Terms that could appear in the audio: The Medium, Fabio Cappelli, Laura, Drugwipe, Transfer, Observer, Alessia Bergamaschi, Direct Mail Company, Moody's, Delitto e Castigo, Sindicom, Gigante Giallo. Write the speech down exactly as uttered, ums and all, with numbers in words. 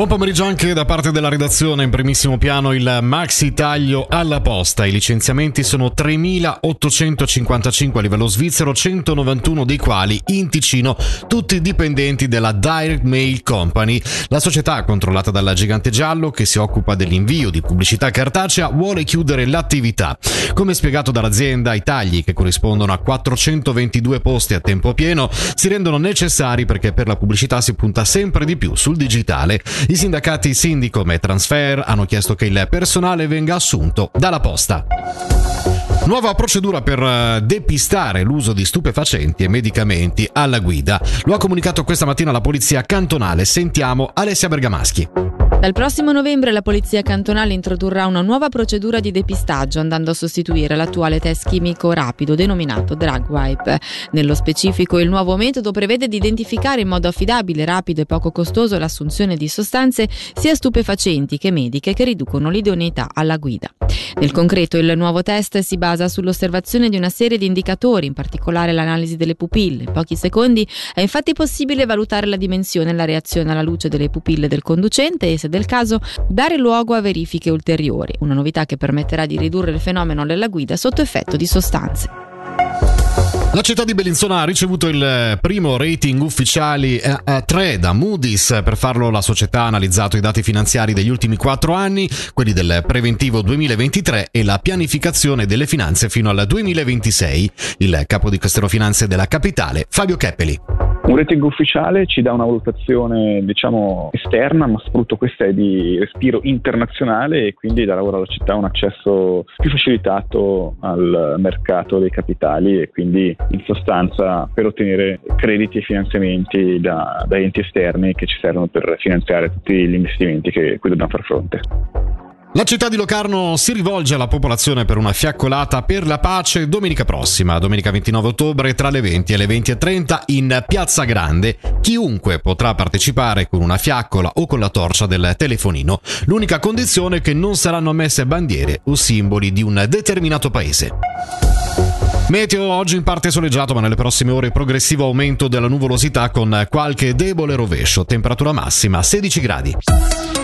Buon pomeriggio anche da parte della redazione. In primissimo piano il maxi taglio alla posta. I licenziamenti sono tremilaottocentocinquantacinque a livello svizzero, centonovantuno dei quali in Ticino, tutti dipendenti della Direct Mail Company. La società controllata dalla Gigante Giallo, che si occupa dell'invio di pubblicità cartacea, vuole chiudere l'attività. Come spiegato dall'azienda, i tagli, che corrispondono a quattrocentoventidue posti a tempo pieno, si rendono necessari perché per la pubblicità si punta sempre di più sul digitale. I sindacati Sindicom e Transfer hanno chiesto che il personale venga assunto dalla posta. Nuova procedura per depistare l'uso di stupefacenti e medicamenti alla guida. Lo ha comunicato questa mattina la polizia cantonale. Sentiamo Alessia Bergamaschi. Dal prossimo novembre la Polizia Cantonale introdurrà una nuova procedura di depistaggio, andando a sostituire l'attuale test chimico rapido denominato Drugwipe. Nello specifico, il nuovo metodo prevede di identificare in modo affidabile, rapido e poco costoso l'assunzione di sostanze sia stupefacenti che mediche che riducono l'idoneità alla guida. Nel concreto, il nuovo test si basa sull'osservazione di una serie di indicatori, in particolare l'analisi delle pupille. In pochi secondi è infatti possibile valutare la dimensione e la reazione alla luce delle pupille del conducente e, se del caso, dare luogo a verifiche ulteriori, una novità che permetterà di ridurre il fenomeno della guida sotto effetto di sostanze. La città di Bellinzona ha ricevuto il primo rating ufficiale A tre da Moody's. Per farlo la società ha analizzato i dati finanziari degli ultimi quattro anni, quelli del preventivo duemilaventitré e la pianificazione delle finanze fino al duemilaventisei. Il capo di Dicastero Finanze della capitale, Fabio Cappelli. Un rating ufficiale ci dà una valutazione, diciamo, esterna, ma soprattutto questa è di respiro internazionale e quindi dà lavoro alla città un accesso più facilitato al mercato dei capitali e quindi in sostanza per ottenere crediti e finanziamenti da, da enti esterni che ci servono per finanziare tutti gli investimenti che cui dobbiamo far fronte. La città di Locarno si rivolge alla popolazione per una fiaccolata per la pace domenica prossima, domenica ventinove ottobre, tra le venti e le venti e trenta in Piazza Grande. Chiunque potrà partecipare con una fiaccola o con la torcia del telefonino. L'unica condizione è che non saranno ammesse bandiere o simboli di un determinato paese. Meteo oggi in parte soleggiato, ma nelle prossime ore progressivo aumento della nuvolosità con qualche debole rovescio. Temperatura massima sedici gradi.